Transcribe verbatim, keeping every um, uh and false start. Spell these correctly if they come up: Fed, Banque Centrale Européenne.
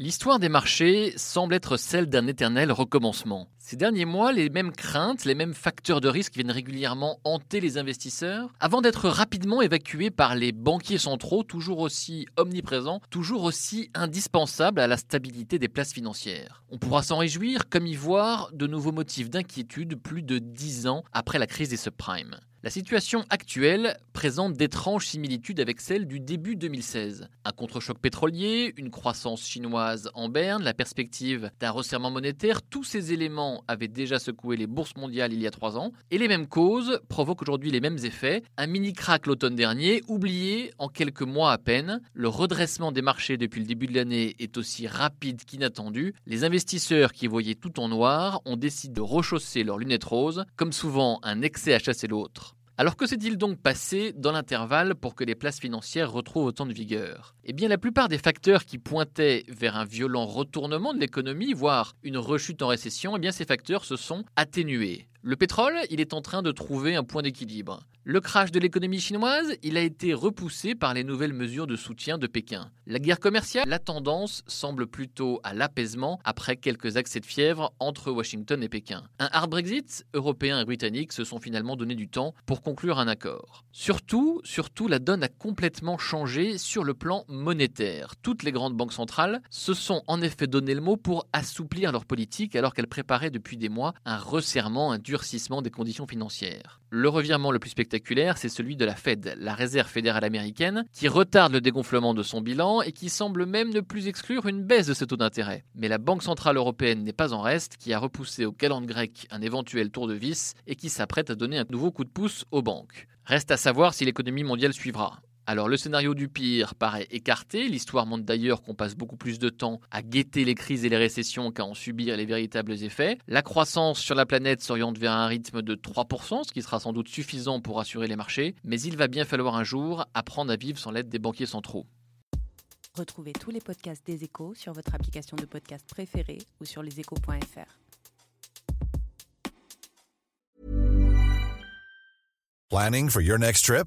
L'histoire des marchés semble être celle d'un éternel recommencement. Ces derniers mois, les mêmes craintes, les mêmes facteurs de risque viennent régulièrement hanter les investisseurs, avant d'être rapidement évacués par les banquiers centraux, toujours aussi omniprésents, toujours aussi indispensables à la stabilité des places financières. On pourra s'en réjouir, comme y voir de nouveaux motifs d'inquiétude plus de dix ans après la crise des subprimes. La situation actuelle présente d'étranges similitudes avec celle du début deux mille seize. Un contre-choc pétrolier, une croissance chinoise en berne, la perspective d'un resserrement monétaire, tous ces éléments avaient déjà secoué les bourses mondiales il y a trois ans. Et les mêmes causes provoquent aujourd'hui les mêmes effets. Un mini-crack l'automne dernier, oublié en quelques mois à peine. Le redressement des marchés depuis le début de l'année est aussi rapide qu'inattendu. Les investisseurs qui voyaient tout en noir ont décidé de rechausser leurs lunettes roses. Comme souvent, un excès a chassé l'autre. Alors que s'est-il donc passé dans l'intervalle pour que les places financières retrouvent autant de vigueur ? Eh bien, la plupart des facteurs qui pointaient vers un violent retournement de l'économie, voire une rechute en récession, eh bien ces facteurs se sont atténués. Le pétrole, il est en train de trouver un point d'équilibre. Le crash de l'économie chinoise, il a été repoussé par les nouvelles mesures de soutien de Pékin. La guerre commerciale, la tendance semble plutôt à l'apaisement après quelques accès de fièvre entre Washington et Pékin. Un hard Brexit, Européens et Britanniques se sont finalement donné du temps pour conclure un accord. Surtout, surtout, la donne a complètement changé sur le plan monétaire. Toutes les grandes banques centrales se sont en effet donné le mot pour assouplir leur politique alors qu'elles préparaient depuis des mois un resserrement, un durcissement des conditions financières. Le revirement le plus spectaculaire, c'est celui de la Fed, la réserve fédérale américaine, qui retarde le dégonflement de son bilan et qui semble même ne plus exclure une baisse de ses taux d'intérêt. Mais la Banque Centrale Européenne n'est pas en reste, qui a repoussé au calendrier grec un éventuel tour de vis et qui s'apprête à donner un nouveau coup de pouce aux banques. Reste à savoir si l'économie mondiale suivra. Alors le scénario du pire paraît écarté, l'histoire montre d'ailleurs qu'on passe beaucoup plus de temps à guetter les crises et les récessions qu'à en subir les véritables effets. La croissance sur la planète s'oriente vers un rythme de trois pour cent, ce qui sera sans doute suffisant pour assurer les marchés, mais il va bien falloir un jour apprendre à vivre sans l'aide des banquiers centraux. Retrouvez tous les podcasts des Échos sur votre application de podcast préférée ou sur les échos point f r. Planning for your next trip?